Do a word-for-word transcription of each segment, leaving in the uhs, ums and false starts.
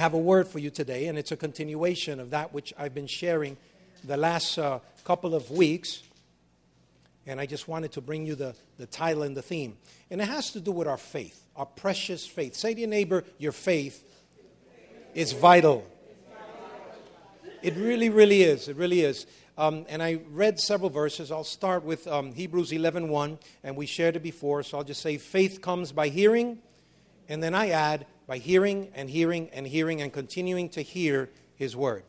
have a word for you today, and it's a continuation of that which I've been sharing the last uh, couple of weeks. And I just wanted to bring you the, the title and the theme. And it has to do with our faith, our precious faith. Say to your neighbor, your faith is vital. It really, really is. It really is. Um, and I read several verses. I'll start with um, Hebrews eleven one, and we shared it before. So I'll just say, faith comes by hearing, and then I add, by hearing and hearing and hearing and continuing to hear His Word.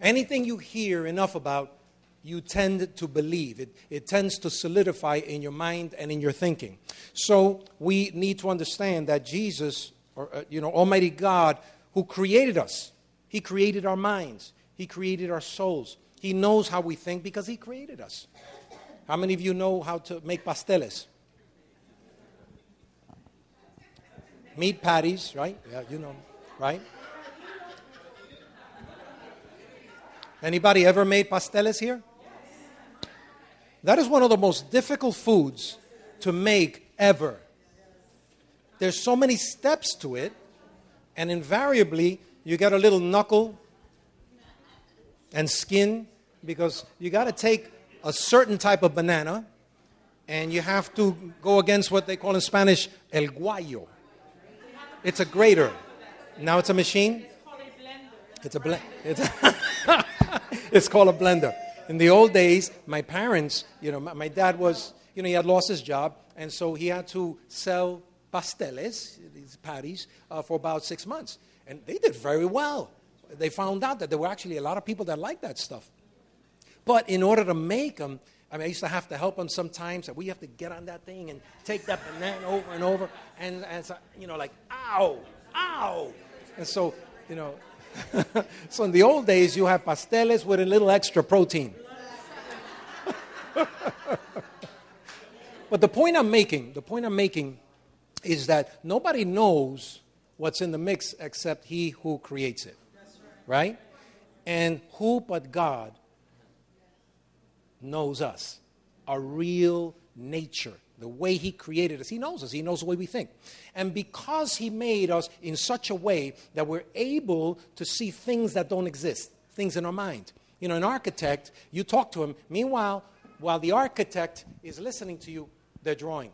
Anything you hear enough about, you tend to believe. It, it tends to solidify in your mind and in your thinking. So we need to understand that Jesus, or uh, you know, Almighty God, who created us, He created our minds. He created our souls. He knows how we think because He created us. How many of you know how to make pasteles? Meat patties, right? Yeah, you know, right? Anybody ever made pasteles here? That is one of the most difficult foods to make ever. There's so many steps to it, and invariably, you get a little knuckle and skin because you got to take a certain type of banana and you have to go against what they call in Spanish, el guayo. It's a grater. Now it's a machine. It's a blender. It's, a it's called a blender. In the old days, my parents, you know, my, my dad was, you know, he had lost his job, and so he had to sell pasteles, these patties, uh, for about six months. And they did very well. They found out that there were actually a lot of people that liked that stuff. But in order to make them, I mean, I used to have to help them sometimes. And we have to get on that thing and take that banana over and over. And, and so, you know, like, ow, ow. And so, you know, so in the old days, you have pasteles with a little extra protein. But the point I'm making, the point I'm making is that nobody knows what's in the mix except He who creates it, right? And who but God knows us, our real nature, the way He created us. He knows us. He knows the way we think. And because He made us in such a way that we're able to see things that don't exist, things in our mind. You know, an architect, you talk to him. Meanwhile, while the architect is listening to you, they're drawing.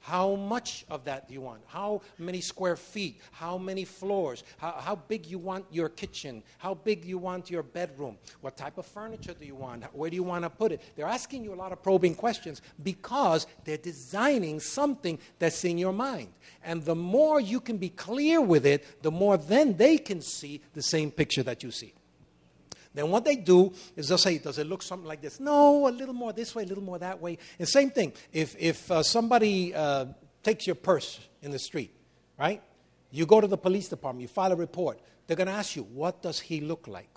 How much of that do you want? How many square feet? How many floors? How, how big you want your kitchen? How big you want your bedroom? What type of furniture do you want? Where do you want to put it? They're asking you a lot of probing questions because they're designing something that's in your mind. And the more you can be clear with it, the more then they can see the same picture that you see. Then what they do is they'll say, does it look something like this? No, a little more this way, a little more that way. And same thing. If if uh, somebody uh, takes your purse in the street, right? You go to the police department. You file a report. They're going to ask you, what does he look like?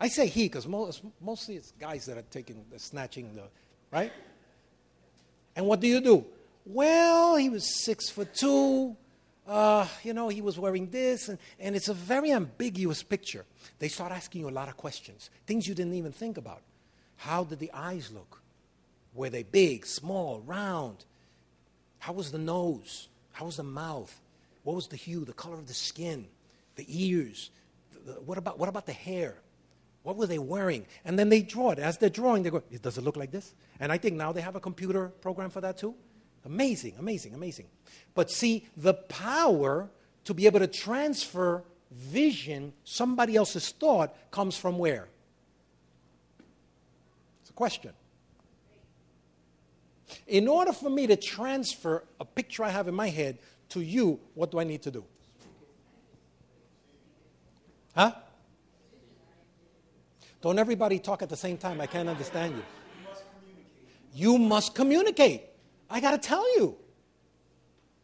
I say he because most, mostly it's guys that are taking, the snatching, the right? And what do you do? Well, he was six foot two. Uh, you know, he was wearing this, and, and it's a very ambiguous picture. They start asking you a lot of questions, things you didn't even think about. How did the eyes look? Were they big, small, round? How was the nose? How was the mouth? What was the hue, the color of the skin, the ears? The, the, what about what about the hair? What were they wearing? And then they draw it. As they're drawing, they go, does it look like this? And I think now they have a computer program for that too. Amazing, amazing, amazing. But see, the power to be able to transfer vision, somebody else's thought, comes from where? It's a question. In order for me to transfer a picture I have in my head to you, what do I need to do? Huh? Don't everybody talk at the same time. I can't understand you. You must communicate. You must communicate. I got to tell you,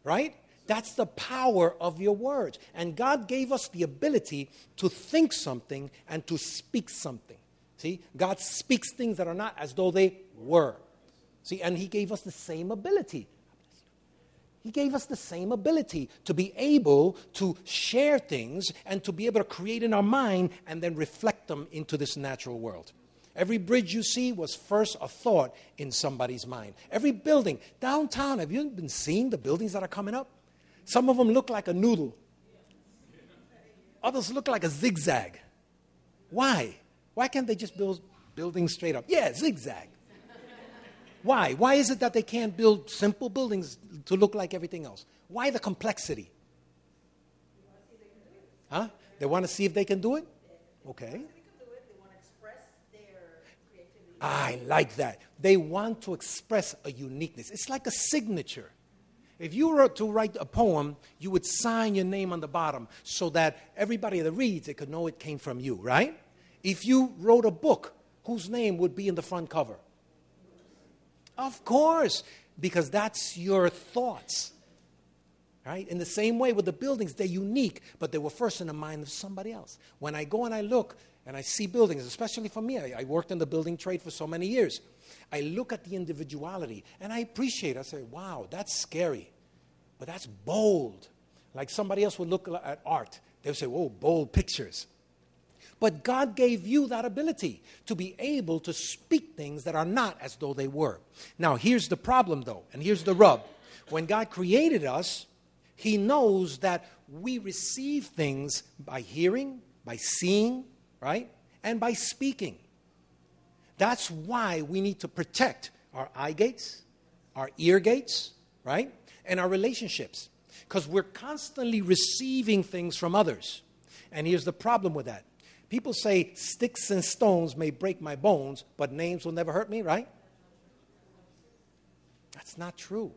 right? That's the power of your words. And God gave us the ability to think something and to speak something. See, God speaks things that are not as though they were. See, and He gave us the same ability. He gave us the same ability to be able to share things and to be able to create in our mind and then reflect them into this natural world. Every bridge you see was first a thought in somebody's mind. Every building. Downtown, have you been seeing the buildings that are coming up? Some of them look like a noodle. Others look like a zigzag. Why? Why can't they just build buildings straight up? Yeah, zigzag. Why? Why is it that they can't build simple buildings to look like everything else? Why the complexity? Huh? They want to see if they can do it? Okay. I like that. They want to express a uniqueness. It's like a signature. If you were to write a poem, you would sign your name on the bottom so that everybody that reads it could know it came from you, right? If you wrote a book, whose name would be in the front cover? Of course, because that's your thoughts, right? In the same way with the buildings, they're unique, but they were first in the mind of somebody else. When I go and I look and I see buildings, especially for me, I, I worked in the building trade for so many years. I look at the individuality, and I appreciate it. I say, wow, that's scary, but that's bold. Like somebody else would look at art. They would say, whoa, bold pictures. But God gave you that ability to be able to speak things that are not as though they were. Now, here's the problem, though, and here's the rub. When God created us, He knows that we receive things by hearing, by seeing, right, and by speaking. That's why we need to protect our eye gates, our ear gates, right, and our relationships, because we're constantly receiving things from others. And here's the problem with that. People say, sticks and stones may break my bones, but names will never hurt me, right? That's not true.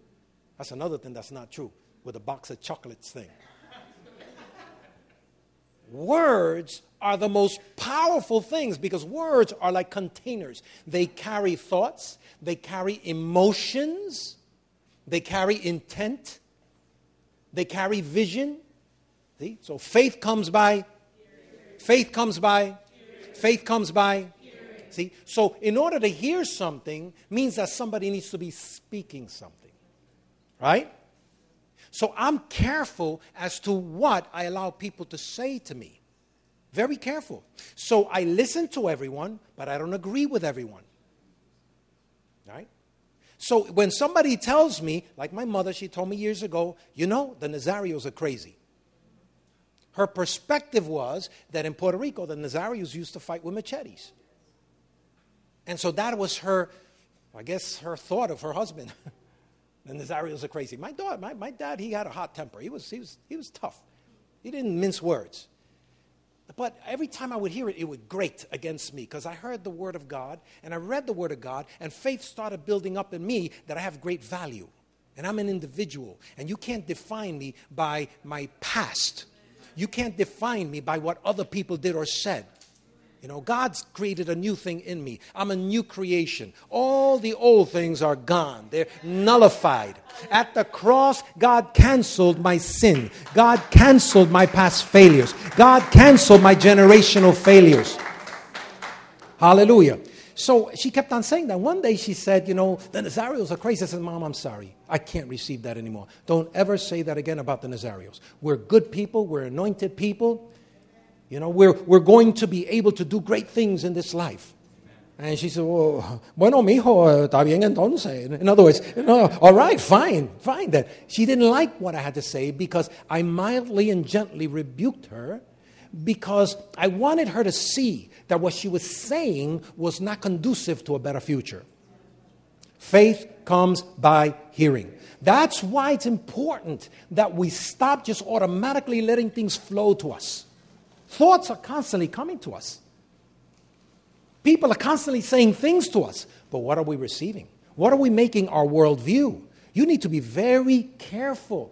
That's another thing that's not true with the box of chocolates thing. Words are the most powerful things because words are like containers. They carry thoughts. They carry emotions. They carry intent. They carry vision. See? So faith comes by... Faith comes by, hearing. Faith comes by, hearing. See? So in order to hear something means that somebody needs to be speaking something, right? So I'm careful as to what I allow people to say to me. Very careful. So I listen to everyone, but I don't agree with everyone, right? So when somebody tells me, like my mother, she told me years ago, you know, the Nazarios are crazy. Her perspective was that in Puerto Rico, the Nazarios used to fight with machetes. And so that was her, I guess, her thought of her husband. The Nazarios are crazy. My daughter, my, my dad, he had a hot temper. He was, he was, he was tough. He didn't mince words. But every time I would hear it, it would grate against me because I heard the Word of God and I read the Word of God and faith started building up in me that I have great value and I'm an individual and you can't define me by my past. You can't define me by what other people did or said. You know, God's created a new thing in me. I'm a new creation. All the old things are gone. They're nullified. At the cross, God canceled my sin. God canceled my past failures. God canceled my generational failures. Hallelujah. So she kept on saying that. One day she said, you know, the Nazarios are crazy. I said, Mom, I'm sorry. I can't receive that anymore. Don't ever say that again about the Nazarios. We're good people. We're anointed people. You know, we're, we're going to be able to do great things in this life. And she said, well, bueno, mijo, está bien entonces. In other words, no, all right, fine, fine then. She didn't like what I had to say because I mildly and gently rebuked her. Because I wanted her to see that what she was saying was not conducive to a better future. Faith comes by hearing. That's why it's important that we stop just automatically letting things flow to us. Thoughts are constantly coming to us. People are constantly saying things to us. But what are we receiving? What are we making our worldview? You need to be very careful.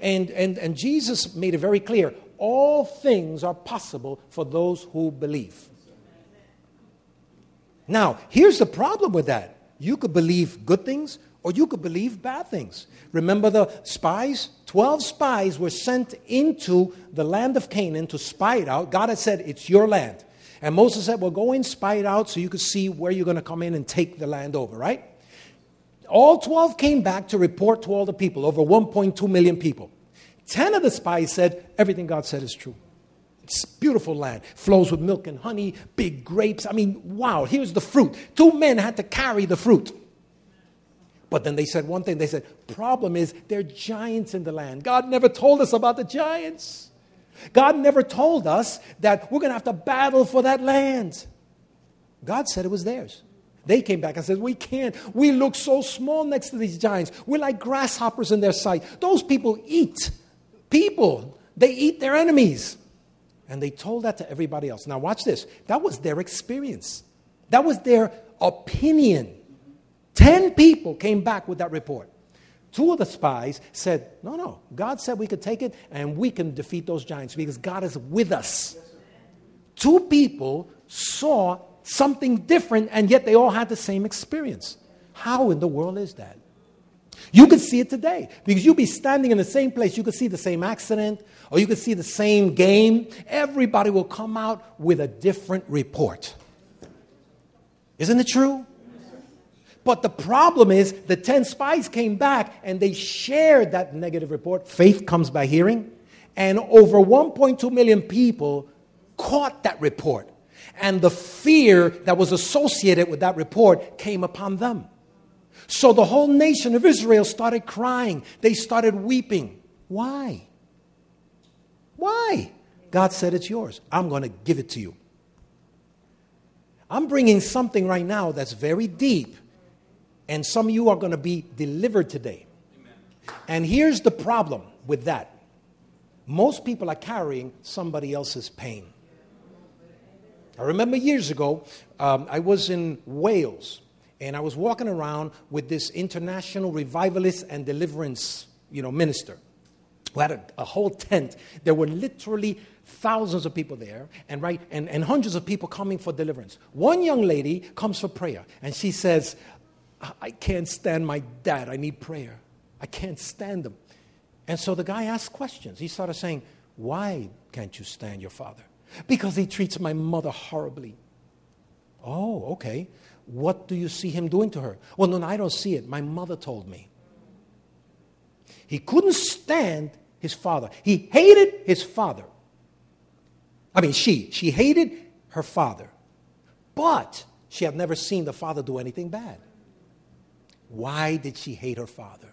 And, and, and Jesus made it very clear. All things are possible for those who believe. Now, here's the problem with that. You could believe good things or you could believe bad things. Remember the spies? Twelve spies were sent into the land of Canaan to spy it out. God had said, it's your land. And Moses said, well, go in, spy it out so you could see where you're going to come in and take the land over, right? All twelve came back to report to all the people, over one point two million people. Ten of the spies said, everything God said is true. It's beautiful land. Flows with milk and honey, big grapes. I mean, wow, here's the fruit. Two men had to carry the fruit. But then they said one thing. They said, problem is, there are giants in the land. God never told us about the giants. God never told us that we're going to have to battle for that land. God said it was theirs. They came back and said, we can't. We look so small next to these giants. We're like grasshoppers in their sight. Those people eat people. They eat their enemies. And they told that to everybody else. Now watch this. That was their experience. That was their opinion. Ten people came back with that report. Two of the spies said, no, no. God said we could take it and we can defeat those giants because God is with us. Two people saw something different, and yet they all had the same experience. How in the world is that? You could see it today because you'd be standing in the same place. You could see the same accident or you could see the same game. Everybody will come out with a different report. Isn't it true? But the problem is the ten spies came back and they shared that negative report. Faith comes by hearing. And over one point two million people caught that report. And the fear that was associated with that report came upon them. So the whole nation of Israel started crying. They started weeping. Why? Why? God said, it's yours. I'm going to give it to you. I'm bringing something right now that's very deep. And some of you are going to be delivered today. Amen. And here's the problem with that. Most people are carrying somebody else's pain. I remember years ago, um, I was in Wales, and I was walking around with this international revivalist and deliverance, you know, minister who had a, a whole tent. There were literally thousands of people there, and right, and, and hundreds of people coming for deliverance. One young lady comes for prayer, and she says, I, I can't stand my dad. I need prayer. I can't stand him. And so the guy asked questions. He started saying, why can't you stand your father? Because he treats my mother horribly. Oh, okay. What do you see him doing to her? Well, no, no, I don't see it. My mother told me. He couldn't stand his father. He hated his father. I mean, she. She hated her father. But she had never seen the father do anything bad. Why did she hate her father?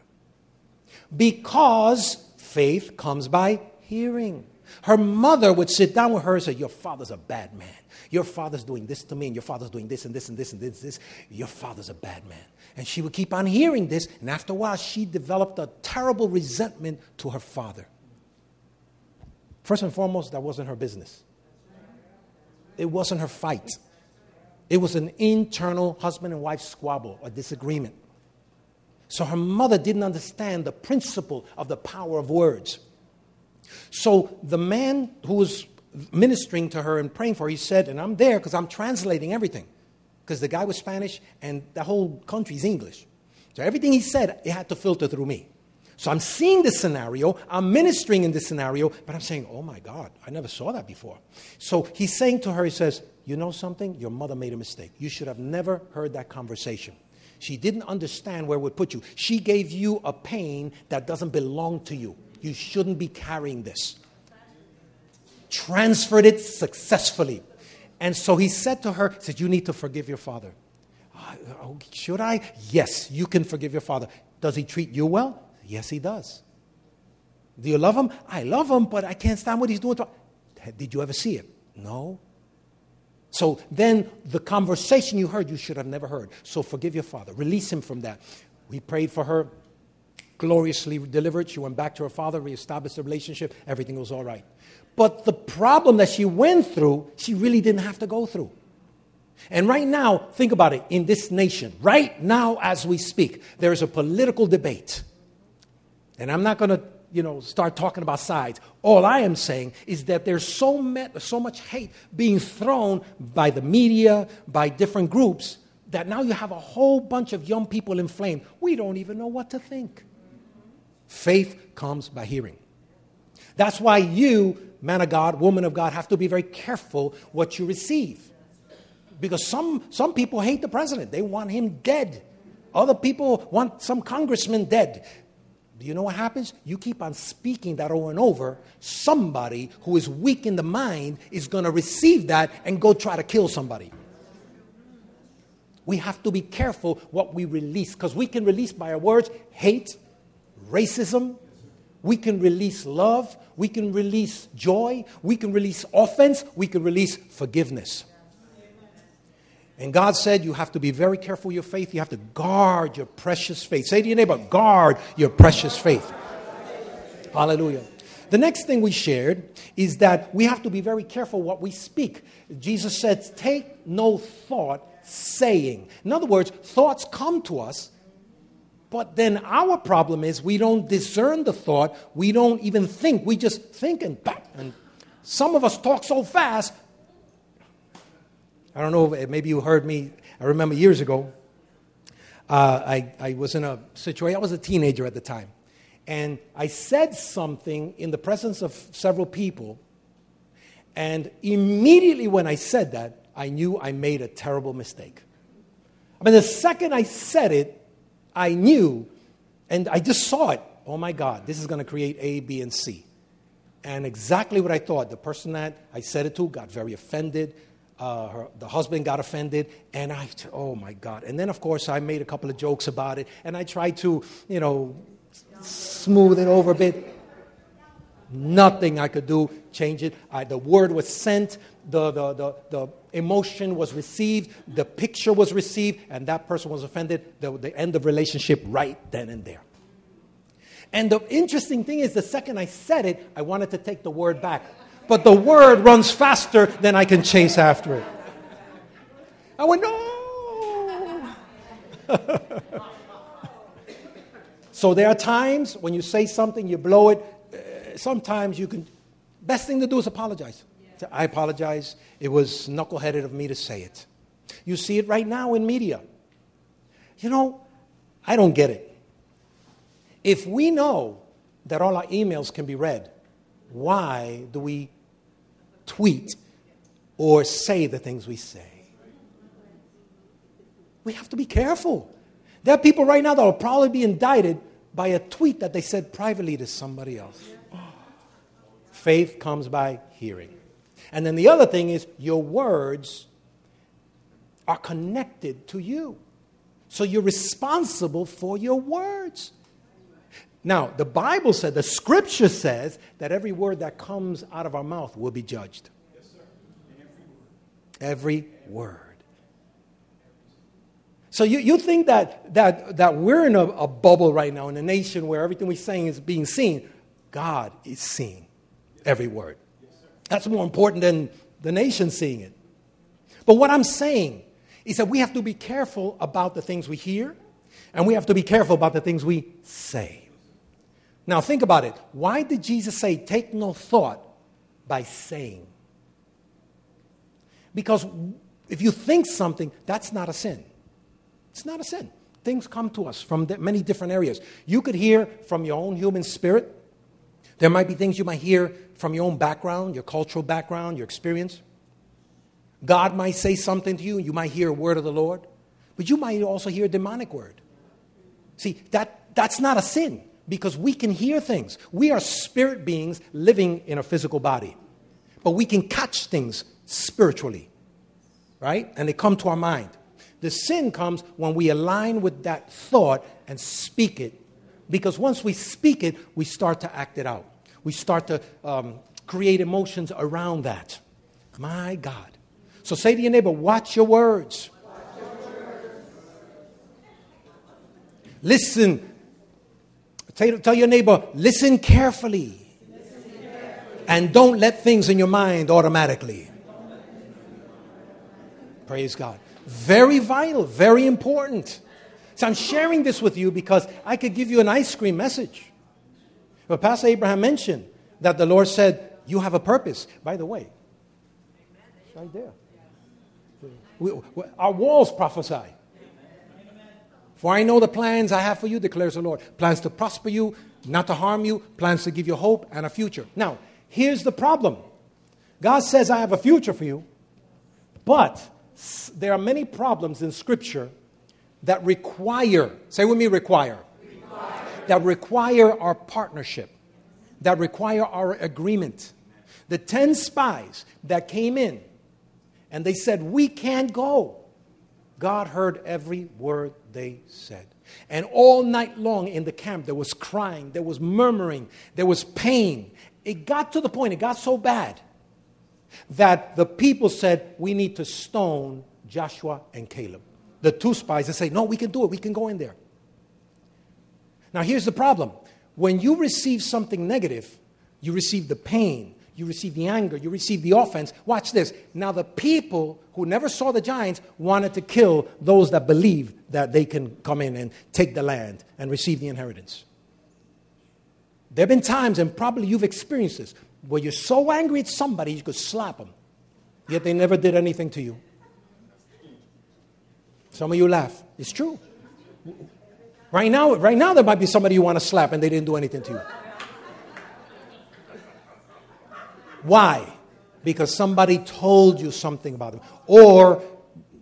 Because faith comes by hearing. Her mother would sit down with her and say, your father's a bad man. Your father's doing this to me, and your father's doing this and this and this and this and this. Your father's a bad man. And she would keep on hearing this, and after a while, she developed a terrible resentment to her father. First and foremost, that wasn't her business. It wasn't her fight. It was an internal husband and wife squabble or disagreement. So her mother didn't understand the principle of the power of words. So the man who was ministering to her and praying for her, he said, and I'm there because I'm translating everything. Because the guy was Spanish and the whole country's English. So everything he said, it had to filter through me. So I'm seeing this scenario, I'm ministering in this scenario, but I'm saying, oh my God, I never saw that before. So he's saying to her, he says, you know something? Your mother made a mistake. You should have never heard that conversation. She didn't understand where it would put you. She gave you a pain that doesn't belong to you. You shouldn't be carrying this. Transferred it successfully. And so he said to her, he said, you need to forgive your father. Oh, should I? Yes, you can forgive your father. Does he treat you well? Yes, he does. Do you love him? I love him, but I can't stand what he's doing. To... Did you ever see it? No. So then the conversation you heard, you should have never heard. So forgive your father. Release him from that. We prayed for her. Gloriously delivered. She went back to her father, reestablished the relationship. Everything was all right. But the problem that she went through, she really didn't have to go through. And right now, think about it, in this nation, right now as we speak, there is a political debate. And I'm not going to, you know, start talking about sides. All I am saying is that there's so, met, so much hate being thrown by the media, by different groups, that now you have a whole bunch of young people inflamed. We don't even know what to think. Faith comes by hearing. That's why you, man of God, woman of God, have to be very careful what you receive. Because some, some people hate the president. They want him dead. Other people want some congressman dead. Do you know what happens? You keep on speaking that over and over. Somebody who is weak in the mind is going to receive that and go try to kill somebody. We have to be careful what we release because we can release by our words hate, racism. we can release love, we can release joy, we can release offense, we can release forgiveness. And God said you have to be very careful with your faith. You have to guard your precious faith. Say to your neighbor, guard your precious faith. Hallelujah. The next thing we shared is that we have to be very careful what we speak. Jesus said, take no thought saying. In other words, thoughts come to us, but then our problem is we don't discern the thought. We don't even think. We just think and bang. And some of us talk so fast. I don't know, maybe you heard me. I remember years ago, uh, I, I was in a situation, I was a teenager at the time. And I said something in the presence of several people. And immediately when I said that, I knew I made a terrible mistake. I mean, the second I said it, I knew, and I just saw it. Oh my God, this is going to create A, B, and C. And exactly what I thought. The person that I said it to got very offended. Uh, her, the husband got offended, and I, oh my God. And then, of course, I made a couple of jokes about it, and I tried to, you know, s- smooth it over a bit. Nothing I could do, change it. I, the word was sent, the, the, the, the emotion was received, the picture was received, and that person was offended. The, the end of relationship right then and there. And the interesting thing is, the second I said it, I wanted to take the word back. But the word runs faster than I can chase after it. I went, no. So there are times when you say something, you blow it. Uh, sometimes you can, best thing to do is apologize. Yeah. I apologize. It was knuckleheaded of me to say it. You see it right now in media. You know, I don't get it. If we know that all our emails can be read, why do we tweet or say the things we say? We have to be careful. There are people right now that will probably be indicted by a tweet that they said privately to somebody else. Oh. Faith comes by hearing. And then the other thing is your words are connected to you. So you're responsible for your words. Now, the Bible said, the Scripture says that every word that comes out of our mouth will be judged. Yes, sir. Every word. Every word. So you, you think that, that, that we're in a, a bubble right now, in a nation where everything we're saying is being seen. God is seeing every word. Yes, sir. That's more important than the nation seeing it. But what I'm saying is that we have to be careful about the things we hear, and we have to be careful about the things we say. Now, think about it. Why did Jesus say, take no thought by saying? Because if you think something, that's not a sin. It's not a sin. Things come to us from many different areas. You could hear from your own human spirit. There might be things you might hear from your own background, your cultural background, your experience. God might say something to you. You might hear a word of the Lord. But you might also hear a demonic word. See, that, that's not a sin. Because we can hear things. We are spirit beings living in a physical body. But we can catch things spiritually. Right? And they come to our mind. The sin comes when we align with that thought and speak it. Because once we speak it, we start to act it out. We start to um, create emotions around that. My God. So say to your neighbor, watch your words. Watch your words. Listen. Tell your neighbor, listen carefully. Listen carefully. And don't let things in your mind automatically. Praise God. Very vital, very important. So I'm sharing this with you because I could give you an ice cream message. But Pastor Abraham mentioned that the Lord said, you have a purpose. By the way, it's right there. We, we, our walls prophesy. For I know the plans I have for you, declares the Lord. Plans to prosper you, not to harm you. Plans to give you hope and a future. Now, here's the problem. God says, I have a future for you. But there are many problems in Scripture that require, say with me, require. require. That require our partnership. That require our agreement. The ten spies that came in and they said, we can't go. God heard every word they said. And all night long in the camp, there was crying, there was murmuring, there was pain. It got to the point, it got so bad, that the people said, we need to stone Joshua and Caleb. The two spies, and say, no, we can do it, we can go in there. Now here's the problem. When you receive something negative, you receive the pain, you receive the anger, you receive the offense. Watch this. Now the people who never saw the giants wanted to kill those that believe that they can come in and take the land and receive the inheritance. There have been times, and probably you've experienced this, where you're so angry at somebody you could slap them, yet they never did anything to you. Some of you laugh. It's true. Right now, right now there might be somebody you want to slap and they didn't do anything to you. Why? Because somebody told you something about them. Or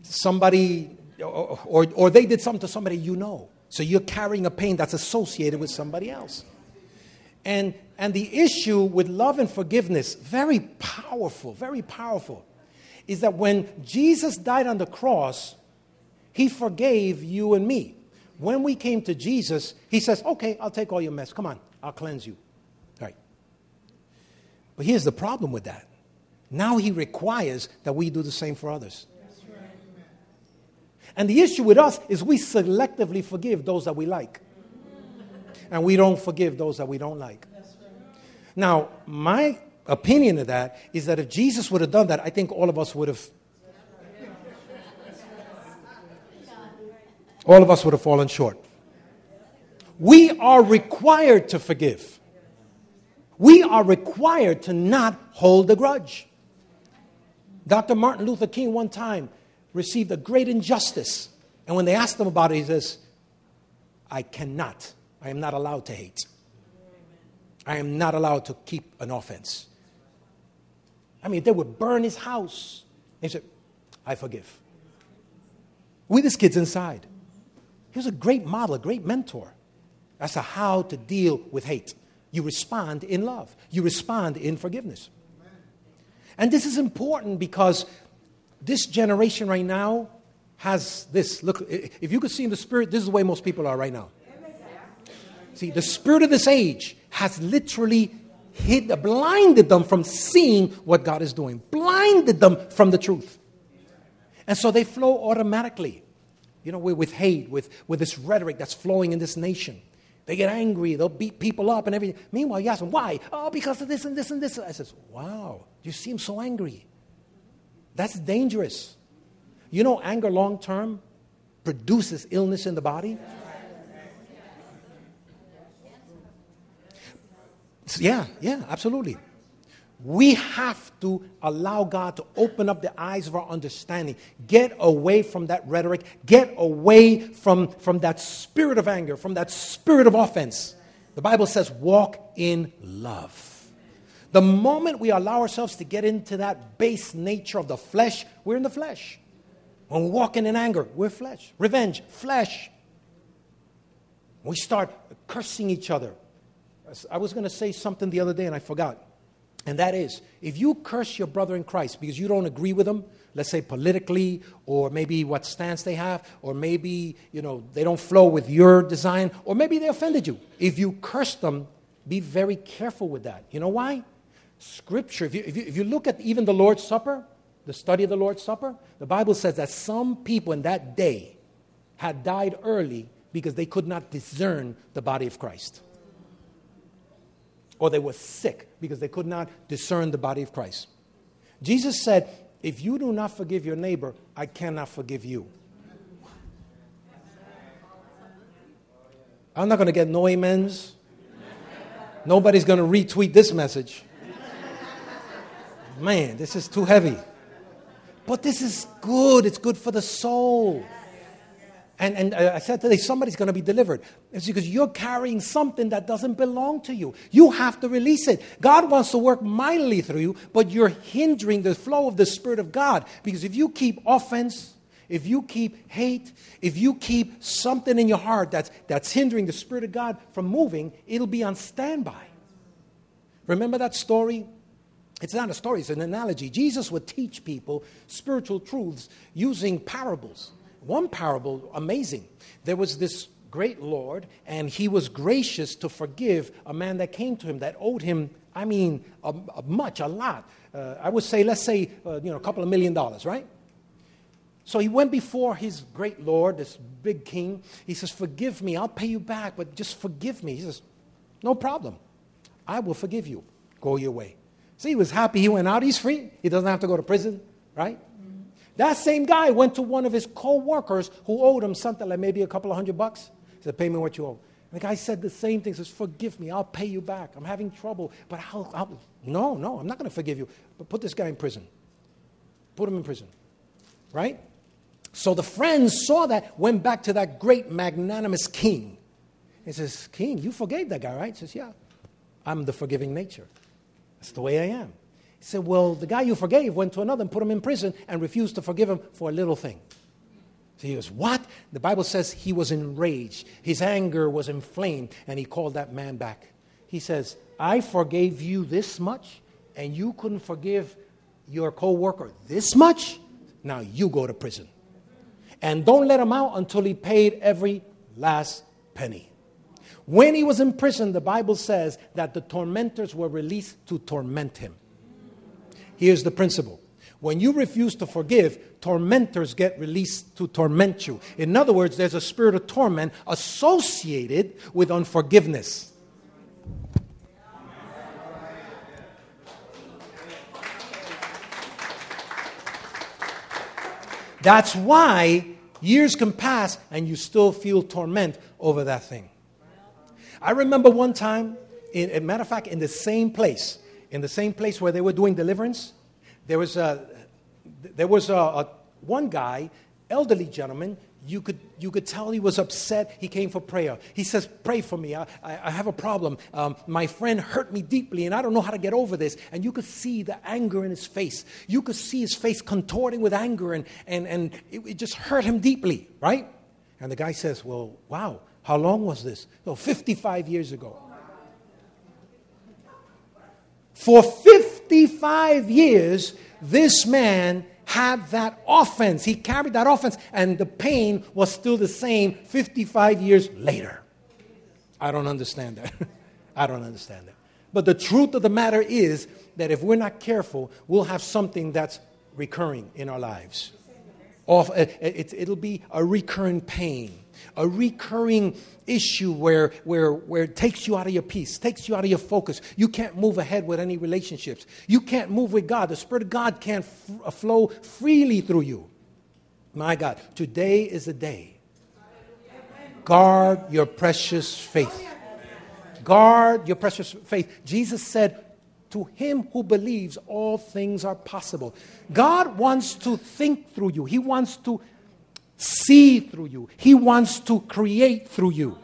somebody, or, or, or they did something to somebody you know. So you're carrying a pain that's associated with somebody else. And, and the issue with love and forgiveness, very powerful, very powerful, is that when Jesus died on the cross, he forgave you and me. When we came to Jesus, he says, okay, I'll take all your mess. Come on, I'll cleanse you. But here's the problem with that. Now he requires that we do the same for others. That's right. And the issue with us is we selectively forgive those that we like. And we don't forgive those that we don't like. That's right. Now, my opinion of that is that if Jesus would have done that, I think all of us would have. All of us would have fallen short. We are required to forgive. We are required to not hold a grudge. Doctor Martin Luther King one time received a great injustice. And when they asked him about it, he says, I cannot. I am not allowed to hate. I am not allowed to keep an offense. I mean, they would burn his house. He said, I forgive. With his kids inside. He was a great model, a great mentor as to how to deal with hate. You respond in love. You respond in forgiveness. And this is important because this generation right now has this. Look, if you could see in the spirit, this is the way most people are right now. See, the spirit of this age has literally hid, blinded them from seeing what God is doing. Blinded them from the truth. And so they flow automatically. You know, with hate, with, with this rhetoric that's flowing in this nation. They get angry. They'll beat people up and everything. Meanwhile, you ask them, why? Oh, because of this and this and this. I says, wow, you seem so angry. That's dangerous. You know, anger long term produces illness in the body. Yeah, yeah, absolutely. We have to allow God to open up the eyes of our understanding. Get away from that rhetoric. Get away from, from that spirit of anger, from that spirit of offense. The Bible says, walk in love. The moment we allow ourselves to get into that base nature of the flesh, we're in the flesh. When we're walking in anger, we're flesh. Revenge, flesh. We start cursing each other. I was going to say something the other day and I forgot. And that is, if you curse your brother in Christ because you don't agree with them, let's say politically, or maybe what stance they have, or maybe, you know, they don't flow with your design, or maybe they offended you. If you curse them, be very careful with that. You know why? Scripture, if you, if you, if you look at even the Lord's Supper, the study of the Lord's Supper, the Bible says that some people in that day had died early because they could not discern the body of Christ. Or they were sick because they could not discern the body of Christ. Jesus said, if you do not forgive your neighbor, I cannot forgive you. I'm not going to get no amens. Nobody's going to retweet this message. Man, this is too heavy. But this is good. It's good for the soul. And, and I said today, somebody's going to be delivered. It's because you're carrying something that doesn't belong to you. You have to release it. God wants to work mightily through you, but you're hindering the flow of the Spirit of God. Because if you keep offense, if you keep hate, if you keep something in your heart that's, that's hindering the Spirit of God from moving, it'll be on standby. Remember that story? It's not a story, it's an analogy. Jesus would teach people spiritual truths using parables. One parable, amazing. There was this great Lord, and he was gracious to forgive a man that came to him that owed him, I mean, a, a much, a lot. Uh, I would say, let's say, uh, you know, a couple of million dollars, right? So he went before his great Lord, this big king. He says, forgive me. I'll pay you back, but just forgive me. He says, no problem. I will forgive you. Go your way. See, he was happy. He went out. He's free. He doesn't have to go to prison, right? Mm-hmm. That same guy went to one of his co-workers who owed him something like maybe a couple of hundred bucks. He said, pay me what you owe. And the guy said the same thing. He says, forgive me. I'll pay you back. I'm having trouble. But I'll, I'll no, no, I'm not going to forgive you. But put this guy in prison. Put him in prison, right? So the friends saw that, went back to that great magnanimous king. He says, king, you forgave that guy, right? He says, yeah, I'm the forgiving nature. That's the way I am. He said, well, the guy you forgave went to another and put him in prison and refused to forgive him for a little thing. So he goes, what? The Bible says he was enraged. His anger was inflamed, and he called that man back. He says, I forgave you this much, and you couldn't forgive your co-worker this much? Now you go to prison. And don't let him out until he paid every last penny. When he was in prison, the Bible says that the tormentors were released to torment him. Here's the principle. When you refuse to forgive, tormentors get released to torment you. In other words, there's a spirit of torment associated with unforgiveness. That's why years can pass and you still feel torment over that thing. I remember one time, in, as a matter of fact, in the same place, in the same place where they were doing deliverance, there was a, there was a, a one guy, elderly gentleman. You could you could tell he was upset. He came for prayer. He says, "Pray for me. I, I, I have a problem. Um, my friend hurt me deeply, and I don't know how to get over this." And you could see the anger in his face. You could see his face contorting with anger, and and and it, it just hurt him deeply, right? And the guy says, "Well, wow. How long was this?" No, fifty-five years ago. For fifty-five years, this man had that offense. He carried that offense, and the pain was still the same fifty-five years later. I don't understand that. I don't understand that. But the truth of the matter is that if we're not careful, we'll have something that's recurring in our lives. It'll be a recurring pain. A recurring issue where, where, where it takes you out of your peace, takes you out of your focus. You can't move ahead with any relationships. You can't move with God. The Spirit of God can't f- flow freely through you. My God, today is the day. Guard your precious faith. Guard your precious faith. Jesus said, to him who believes, all things are possible. God wants to think through you. He wants to see through you. He wants to create through you.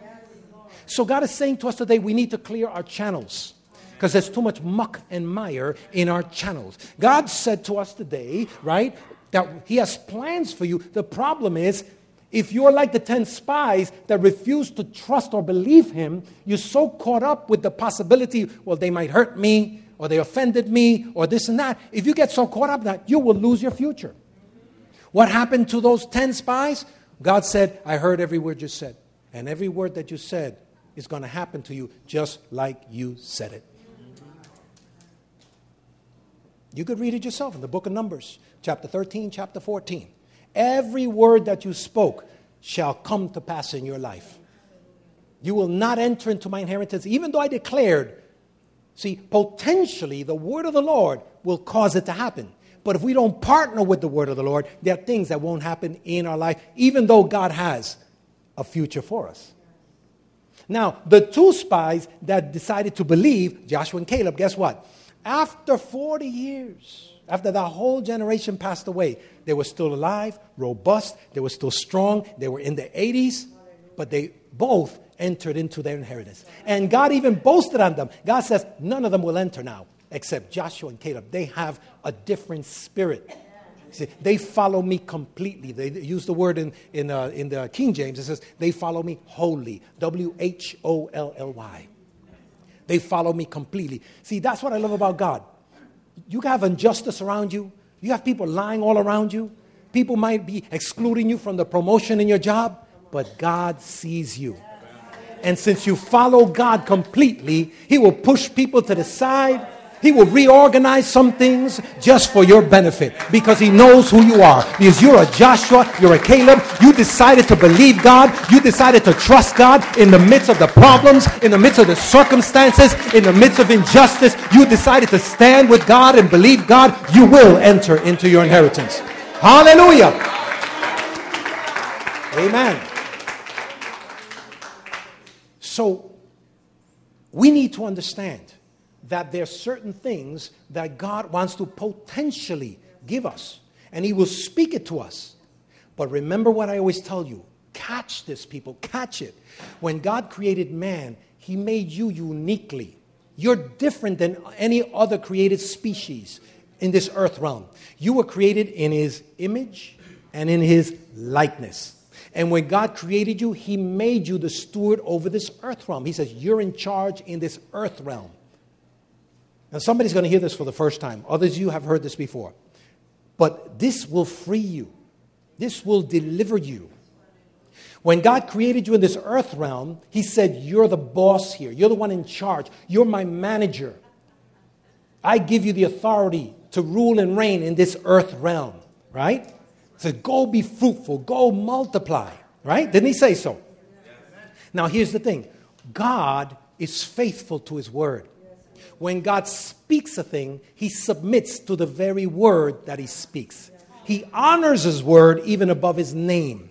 So God is saying to us today, we need to clear our channels because there's too much muck and mire in our channels. God said to us today, right, that he has plans for you. The problem is, if you're like the ten spies that refuse to trust or believe him, you're so caught up with the possibility, well, they might hurt me, or they offended me, or this and that. If you get so caught up that, you will lose your future. What happened to those ten spies? God said, I heard every word you said. And every word that you said is going to happen to you just like you said it. You could read it yourself in the book of Numbers, chapter thirteen, chapter fourteen. Every word that you spoke shall come to pass in your life. You will not enter into my inheritance, even though I declared. See, potentially the word of the Lord will cause it to happen. But if we don't partner with the word of the Lord, there are things that won't happen in our life, even though God has a future for us. Now, the two spies that decided to believe, Joshua and Caleb, guess what? After forty years, after that whole generation passed away, they were still alive, robust, they were still strong, they were in their eighties, but they both entered into their inheritance. And God even boasted on them. God says, none of them will enter now. Except Joshua and Caleb. They have a different spirit. See, they follow me completely. They use the word in, in, uh, in the King James. It says, they follow me wholly. W H O L L Y. They follow me completely. See, that's what I love about God. You have injustice around you. You have people lying all around you. People might be excluding you from the promotion in your job. but God sees you. And since you follow God completely, He will push people to the side. He will reorganize some things just for your benefit because He knows who you are. Because you're a Joshua, you're a Caleb. You decided to believe God. You decided to trust God in the midst of the problems, in the midst of the circumstances, in the midst of injustice. You decided to stand with God and believe God. You will enter into your inheritance. Hallelujah. Amen. So we need to understand that there are certain things that God wants to potentially give us. And He will speak it to us. But remember what I always tell you. Catch this, people. Catch it. When God created man, He made you uniquely. You're different than any other created species in this earth realm. You were created in His image and in His likeness. And when God created you, He made you the steward over this earth realm. He says, you're in charge in this earth realm. Now, somebody's going to hear this for the first time. Others of you have heard this before. But this will free you. This will deliver you. When God created you in this earth realm, He said, you're the boss here. You're the one in charge. You're my manager. I give you the authority to rule and reign in this earth realm. Right? He said, go be fruitful. Go multiply. Right? Didn't He say so? Yes. Now, here's the thing. God is faithful to His word. When God speaks a thing, He submits to the very word that He speaks. He honors His word even above His name.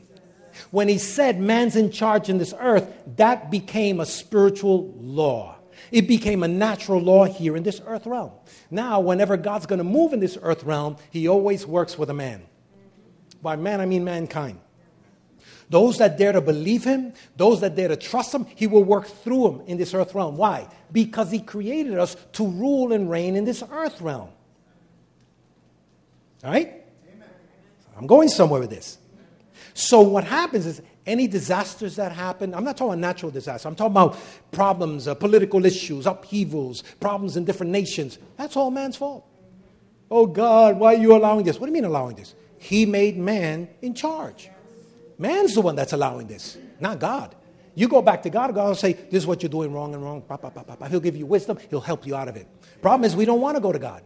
When He said man's in charge in this earth, that became a spiritual law. It became a natural law here in this earth realm. Now, whenever God's going to move in this earth realm, He always works with a man. By man, I mean mankind. Those that dare to believe Him, those that dare to trust Him, He will work through them in this earth realm. Why? Because He created us to rule and reign in this earth realm. All right? Amen. I'm going somewhere with this. So what happens is any disasters that happen, I'm not talking about natural disasters. I'm talking about problems, uh, political issues, upheavals, problems in different nations. That's all man's fault. Oh, God, why are you allowing this? What do you mean allowing this? He made man in charge. Man's the one that's allowing this, not God. You go back to God, God will say, this is what you're doing wrong and wrong. Bah, bah, bah, bah. He'll give you wisdom. He'll help you out of it. Problem is, we don't want to go to God.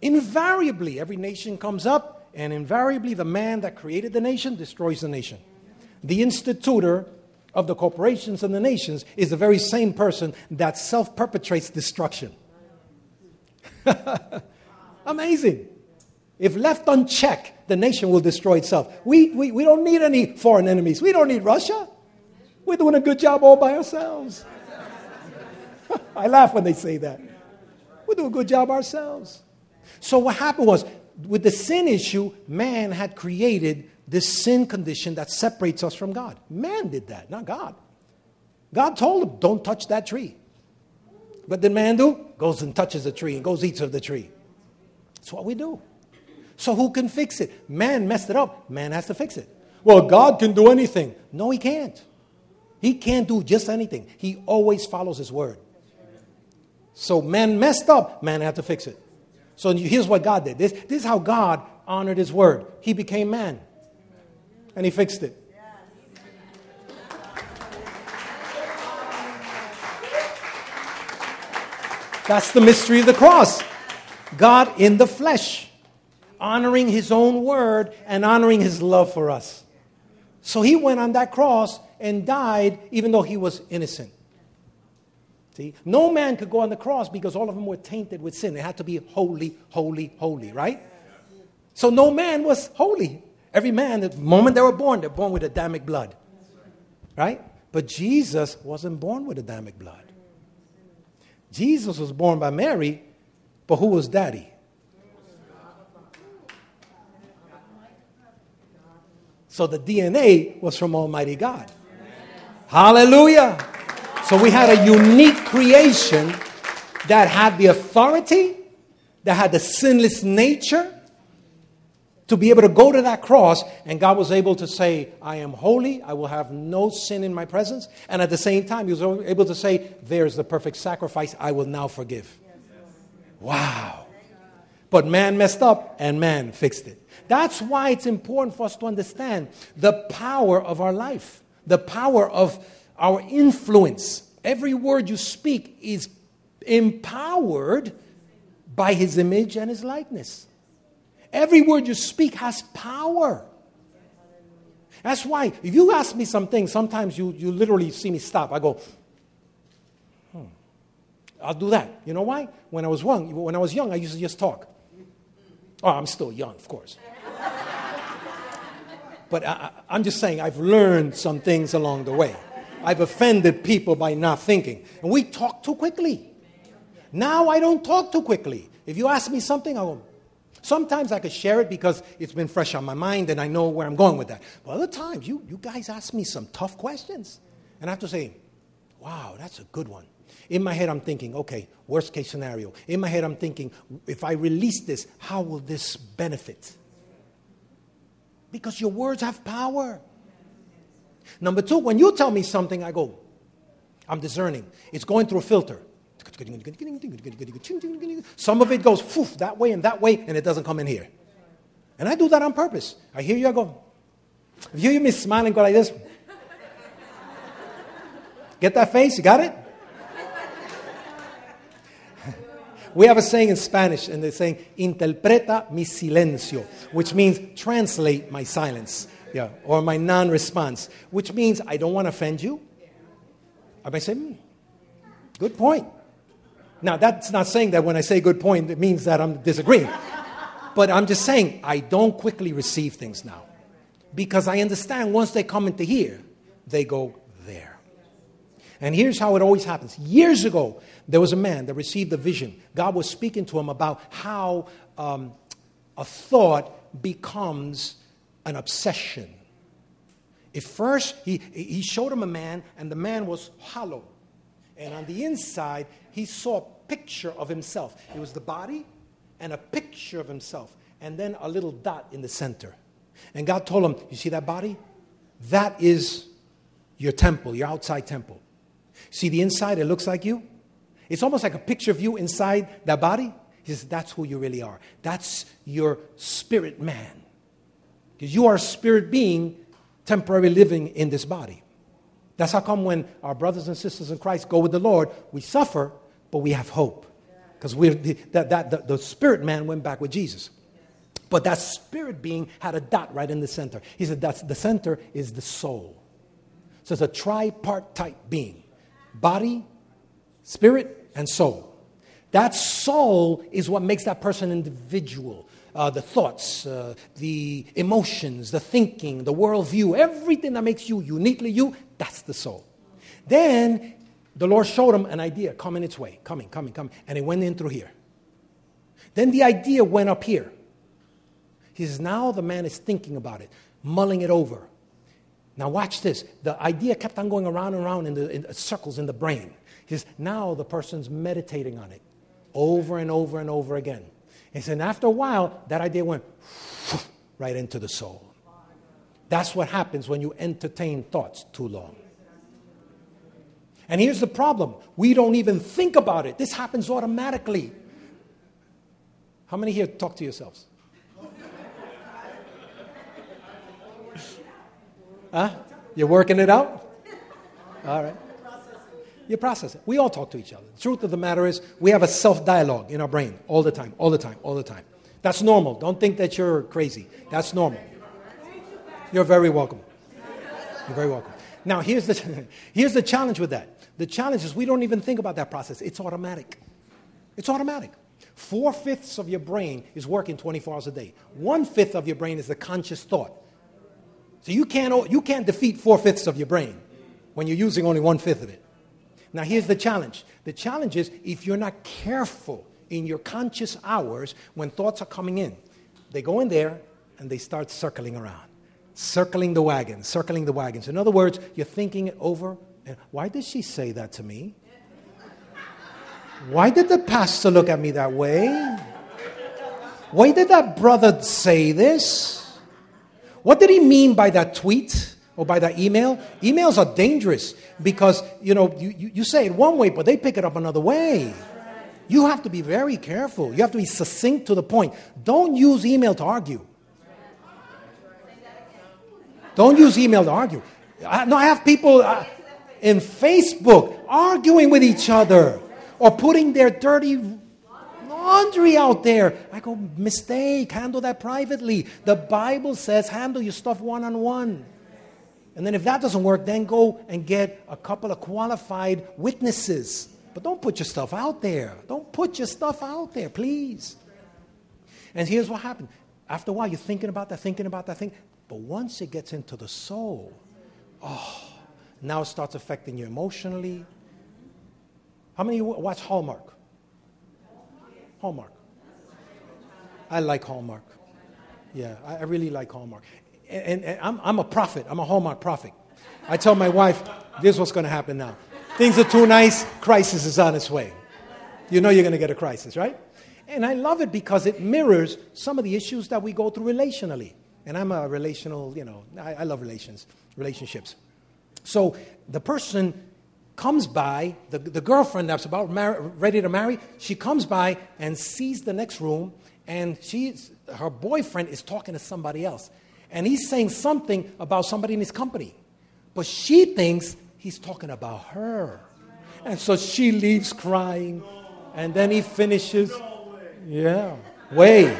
Invariably, every nation comes up, and invariably, the man that created the nation destroys the nation. The institutor of the corporations and the nations is the very same person that self-perpetrates destruction. Amazing. If left unchecked, the nation will destroy itself. We, we, we don't need any foreign enemies. We don't need Russia. We're doing a good job all by ourselves. I laugh when they say that. We do a good job ourselves. So what happened was, with the sin issue, man had created this sin condition that separates us from God. Man did that, not God. God told him, don't touch that tree. What did man do? Goes and touches the tree and goes eats of the tree. That's what we do. So who can fix it? Man messed it up. Man has to fix it. Well, God can do anything. No, He can't. He can't do just anything. He always follows His word. So man messed up. Man had to fix it. So here's what God did. This, this is how God honored His word. He became man. And He fixed it. That's the mystery of the cross. God in the flesh. Honoring His own word and honoring His love for us. So He went on that cross and died even though He was innocent. See, no man could go on the cross because all of them were tainted with sin. It had to be holy, holy, holy, right? So no man was holy. Every man, the moment they were born, they're born with Adamic blood, right? But Jesus wasn't born with Adamic blood. Jesus was born by Mary, but who was daddy? So the D N A was from Almighty God. Amen. Hallelujah. So we had a unique creation that had the authority, that had the sinless nature to be able to go to that cross. And God was able to say, I am holy. I will have no sin in my presence. And at the same time, He was able to say, there's the perfect sacrifice. I will now forgive. Wow. But man messed up and man fixed it. That's why it's important for us to understand the power of our life, the power of our influence. Every word you speak is empowered by his image and his likeness. Every word you speak has power. That's why if you ask me something, sometimes you, you literally see me stop. I go, hmm. I'll do that. You know why? When I was young, when I was young, I used to just talk. Oh, I'm still young, of course. But I, I, I'm just saying I've learned some things along the way. I've offended people by not thinking. And we talk too quickly. Now I don't talk too quickly. If you ask me something, I go, sometimes I could share it because it's been fresh on my mind and I know where I'm going with that. But other times, you, you guys ask me some tough questions. And I have to say, wow, that's a good one. In my head, I'm thinking, okay, worst case scenario. In my head, I'm thinking, if I release this, how will this benefit? Because your words have power. Number two, when you tell me something, I go, I'm discerning. It's going through a filter. Some of it goes poof, that way and that way, and it doesn't come in here. And I do that on purpose. I hear you, I go, if you hear me smiling, go like this. Get that face, you got it? We have a saying in Spanish, and they're saying, interpreta mi silencio, which means translate my silence, yeah, or my non-response, which means I don't want to offend you. I may say, hmm, good point. Now, that's not saying that when I say good point, it means that I'm disagreeing. But I'm just saying I don't quickly receive things now because I understand once they come into here, they go there. And here's how it always happens. Years ago, there was a man that received a vision. God was speaking to him about how um, a thought becomes an obsession. At first, he, he showed him a man, and the man was hollow. And on the inside, he saw a picture of himself. It was the body and a picture of himself. And then a little dot in the center. And God told him, you see that body? That is your temple, your outside temple. See the inside? It looks like you. It's almost like a picture of you inside that body. He says, that's who you really are. That's your spirit man. Because you are a spirit being temporarily living in this body. That's how come when our brothers and sisters in Christ go with the Lord, we suffer, but we have hope. Because we're the, that, that, the, the spirit man went back with Jesus. But that spirit being had a dot right in the center. He said that's the center is the soul. So it's a tripartite being. Body, spirit, and soul. That soul is what makes that person individual. Uh, the thoughts, uh, the emotions, the thinking, the worldview, everything that makes you uniquely you, that's the soul. Then the Lord showed him an idea coming its way, coming, coming, coming, and it went in through here. Then the idea went up here. He says, now the man is thinking about it, mulling it over. Now watch this. The idea kept on going around and around in the in circles in the brain. He says, now the person's meditating on it over and over and over again. He said, and after a while, that idea went right into the soul. That's what happens when you entertain thoughts too long. And here's the problem. We don't even think about it. This happens automatically. How many here talk to yourselves? Huh? You're working it out? All right. You process it. We all talk to each other. The truth of the matter is we have a self-dialogue in our brain all the time, all the time, all the time. That's normal. Don't think that you're crazy. That's normal. You're very welcome. You're very welcome. Now, here's the, here's the challenge with that. The challenge is we don't even think about that process. It's automatic. It's automatic. Four-fifths of your brain is working twenty-four hours a day. One-fifth of your brain is the conscious thought. So you can't, you can't defeat four-fifths of your brain when you're using only one-fifth of it. Now, here's the challenge. The challenge is if you're not careful in your conscious hours when thoughts are coming in, they go in there and they start circling around, circling the wagons, circling the wagons. In other words, you're thinking it over. And, why did she say that to me? Why did the pastor look at me that way? Why did that brother say this? What did he mean by that tweet? Or by that email? Emails are dangerous because, you know, you, you, you say it one way, but they pick it up another way. You have to be very careful. You have to be succinct to the point. Don't use email to argue. Don't use email to argue. I, no, I have people uh, in Facebook arguing with each other or putting their dirty laundry out there. I go, mistake, handle that privately. The Bible says handle your stuff one-on-one. And then if that doesn't work, then go and get a couple of qualified witnesses. But don't put your stuff out there. Don't put your stuff out there, please. And here's what happened. After a while, you're thinking about that, thinking about that thing. But once it gets into the soul, oh, now it starts affecting you emotionally. How many of you watch Hallmark? Hallmark. I like Hallmark. Yeah, I really like Hallmark. And, and, and I'm, I'm a prophet. I'm a Hallmark prophet. I tell my wife, this is what's going to happen now. Things are too nice, crisis is on its way. You know you're going to get a crisis, right? And I love it because it mirrors some of the issues that we go through relationally. And I'm a relational, you know, I, I love relations, relationships. So the person comes by, the, the girlfriend that's about mar- ready to marry, she comes by and sees the next room, and she's, her boyfriend is talking to somebody else. And he's saying something about somebody in his company. But she thinks he's talking about her. And so she leaves crying. And then he finishes. Yeah. Way.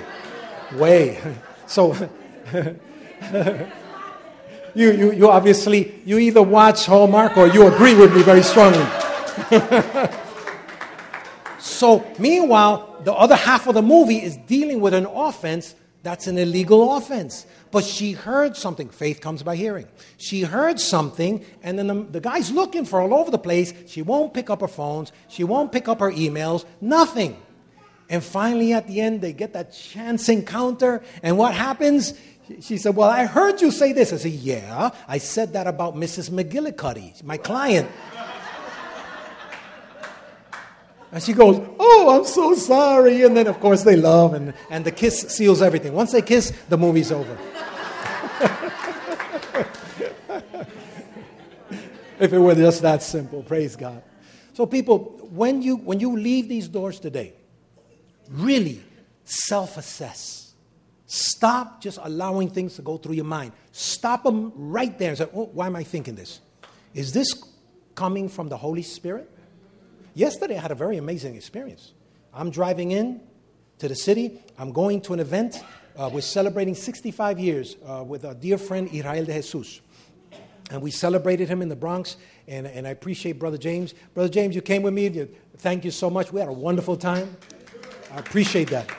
Way. So you, you you obviously, you either watch Hallmark or you agree with me very strongly. So meanwhile, the other half of the movie is dealing with an offense that's an illegal offense. But she heard something. Faith comes by hearing. She heard something, and then the, the guy's looking for all over the place. She won't pick up her phones. She won't pick up her emails. Nothing. And finally, at the end, they get that chance encounter. And what happens? She, she said, well, I heard you say this. I said, yeah, I said that about Missus McGillicuddy, my client. And she goes, oh, I'm so sorry. And then, of course, they love, and, and the kiss seals everything. Once they kiss, the movie's over. If it were just that simple, praise God. So people, when you, when you leave these doors today, really self-assess. Stop just allowing things to go through your mind. Stop them right there and say, oh, why am I thinking this? Is this coming from the Holy Spirit? Yesterday, I had a very amazing experience. I'm driving in to the city. I'm going to an event. Uh, we're celebrating sixty-five years uh, with our dear friend, Israel de Jesus. And we celebrated him in the Bronx, and, and I appreciate Brother James. Brother James, you came with me. Thank you so much. We had a wonderful time. I appreciate that.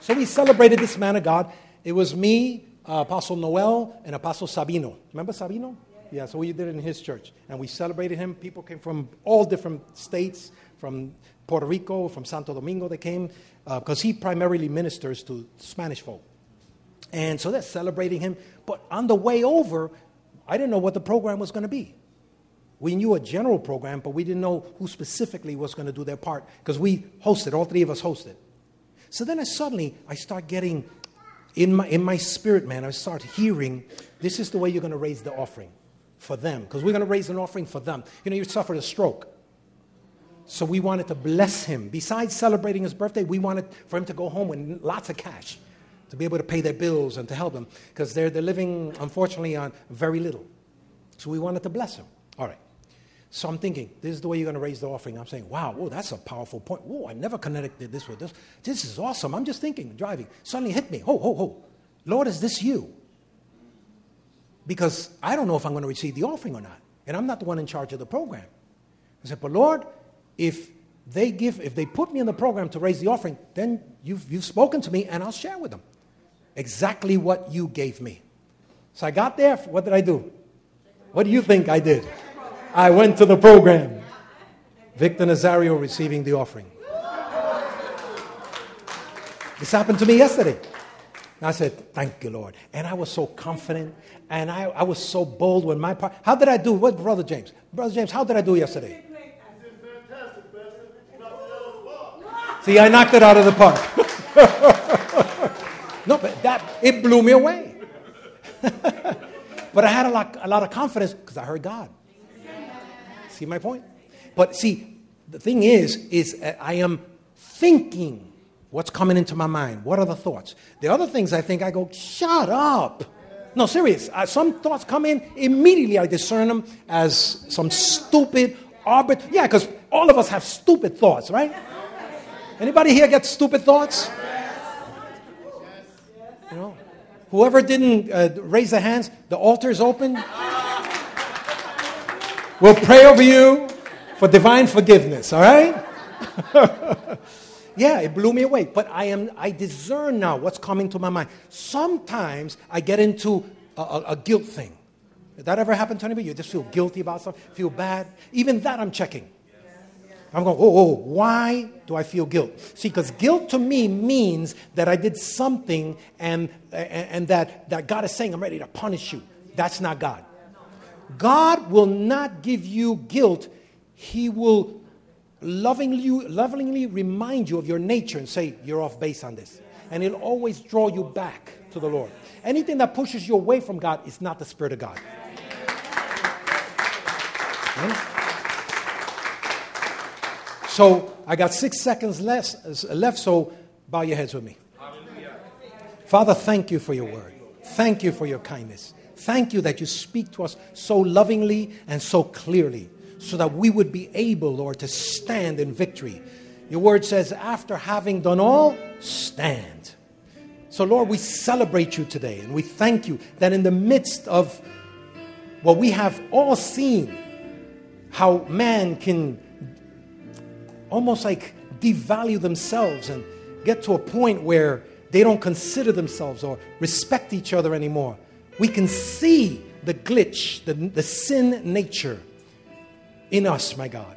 So we celebrated this man of God. It was me, uh, Apostle Noel, and Apostle Sabino. Remember Sabino? Yeah, so we did it in his church, and we celebrated him. People came from all different states, from Puerto Rico, from Santo Domingo they came, because uh, he primarily ministers to Spanish folk. And so they're celebrating him. But on the way over, I didn't know what the program was going to be. We knew a general program, but we didn't know who specifically was going to do their part, because we hosted, all three of us hosted. So then I suddenly, I start getting, in my, in my spirit, man, I start hearing, this is the way you're going to raise the offering. For them, because we're going to raise an offering for them. You know, you suffered a stroke. So we wanted to bless him. Besides celebrating his birthday, we wanted for him to go home with lots of cash to be able to pay their bills and to help them, because they're, they're living, unfortunately, on very little. So we wanted to bless him. All right. So I'm thinking, this is the way you're going to raise the offering. I'm saying, wow, whoa, that's a powerful point. Whoa, I never connected this with this. This is awesome. I'm just thinking, driving. Suddenly hit me. Ho, ho, ho. Lord, is this you? Because I don't know if I'm going to receive the offering or not. And I'm not the one in charge of the program. I said, but Lord, if they give, if they put me in the program to raise the offering, then you've, you've spoken to me, and I'll share with them exactly what you gave me. So I got there. What did I do? What do you think I did? I went to the program. Victor Nazario receiving the offering. This happened to me yesterday. And I said, thank you, Lord. And I was so confident, and I, I was so bold with my part. How did I do? What, Brother James? Brother James, how did I do yesterday? See, I knocked it out of the park. No, but that, it blew me away. But I had a lot, a lot of confidence because I heard God. See my point? But see, the thing is, is I am thinking what's coming into my mind. What are the thoughts? The other things I think, I go, shut up. No, serious. Uh, some thoughts come in, immediately I discern them as some stupid, arbit. Yeah, because all of us have stupid thoughts, right? Anybody here get stupid thoughts? You know, whoever didn't uh, raise their hands, the altar is open. We'll pray over you for divine forgiveness, all right? Yeah, it blew me away. But I am I discern now what's coming to my mind. Sometimes I get into a, a, a guilt thing. Did that ever happen to anybody? You just feel guilty about something, feel bad. Even that I'm checking. I'm going, oh, oh, why do I feel guilt? See, because guilt to me means that I did something and, and, and that, that God is saying, I'm ready to punish you. That's not God. God will not give you guilt. He will lovingly, lovingly remind you of your nature and say, you're off base on this. And he'll always draw you back to the Lord. Anything that pushes you away from God is not the Spirit of God. Hmm? So I got six seconds less, left, so bow your heads with me. Hallelujah. Father, thank you for your word. Thank you for your kindness. Thank you that you speak to us so lovingly and so clearly, so that we would be able, Lord, to stand in victory. Your word says, after having done all, stand. So, Lord, we celebrate you today, and we thank you that in the midst of what we have all seen, how man can almost like devalue themselves and get to a point where they don't consider themselves or respect each other anymore. We can see the glitch, the, the sin nature in us, my God.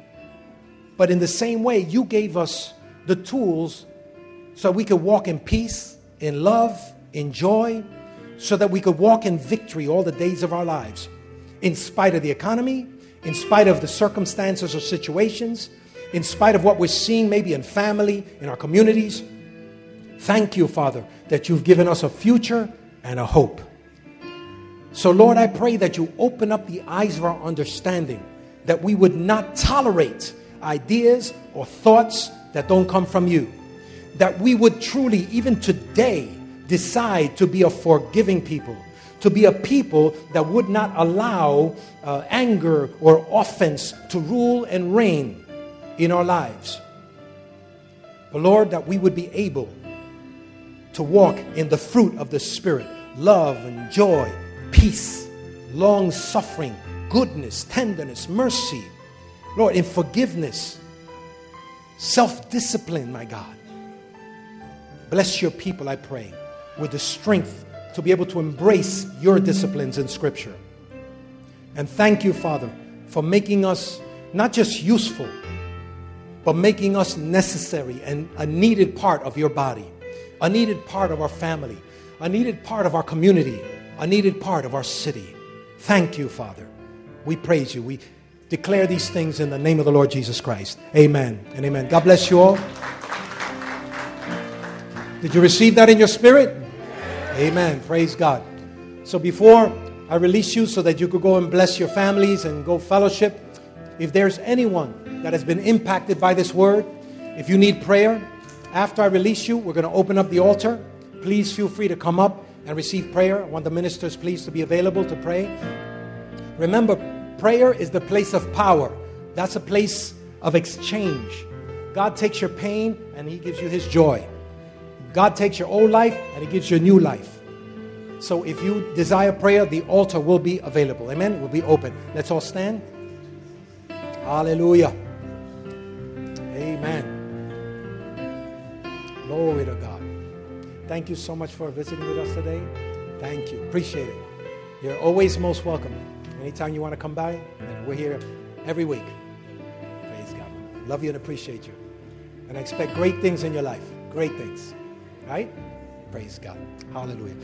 But in the same way, you gave us the tools so we could walk in peace, in love, in joy, so that we could walk in victory all the days of our lives, in spite of the economy, in spite of the circumstances or situations, in spite of what we're seeing maybe in family, in our communities. Thank you, Father, that you've given us a future and a hope. So, Lord, I pray that you open up the eyes of our understanding, that we would not tolerate ideas or thoughts that don't come from you. That we would truly, even today, decide to be a forgiving people, to be a people that would not allow uh, anger or offense to rule and reign in our lives. But Lord, that we would be able to walk in the fruit of the Spirit, love and joy, peace, long-suffering, goodness, tenderness, mercy, Lord, in forgiveness, self-discipline, my God. Bless your people, I pray, with the strength to be able to embrace your disciplines in Scripture. And thank you, Father, for making us not just useful, but making us necessary and a needed part of your body, a needed part of our family, a needed part of our community, a needed part of our city. Thank you, Father. We praise you. We declare these things in the name of the Lord Jesus Christ. Amen and amen. God bless you all. Did you receive that in your spirit? Amen. Praise God. So before I release you so that you could go and bless your families and go fellowship, if there's anyone that has been impacted by this word, if you need prayer, after I release you, we're going to open up the altar. Please feel free to come up and receive prayer. I want the ministers, please, to be available to pray. Remember, prayer is the place of power. That's a place of exchange. God takes your pain and he gives you his joy. God takes your old life and he gives you a new life. So if you desire prayer, the altar will be available. Amen? It will be open. Let's all stand. Hallelujah. Amen. Glory to God. Thank you so much for visiting with us today. Thank you. Appreciate it. You're always most welcome. Anytime you want to come by, we're here every week. Praise God. Love you and appreciate you. And I expect great things in your life. Great things. Right? Praise God. Hallelujah.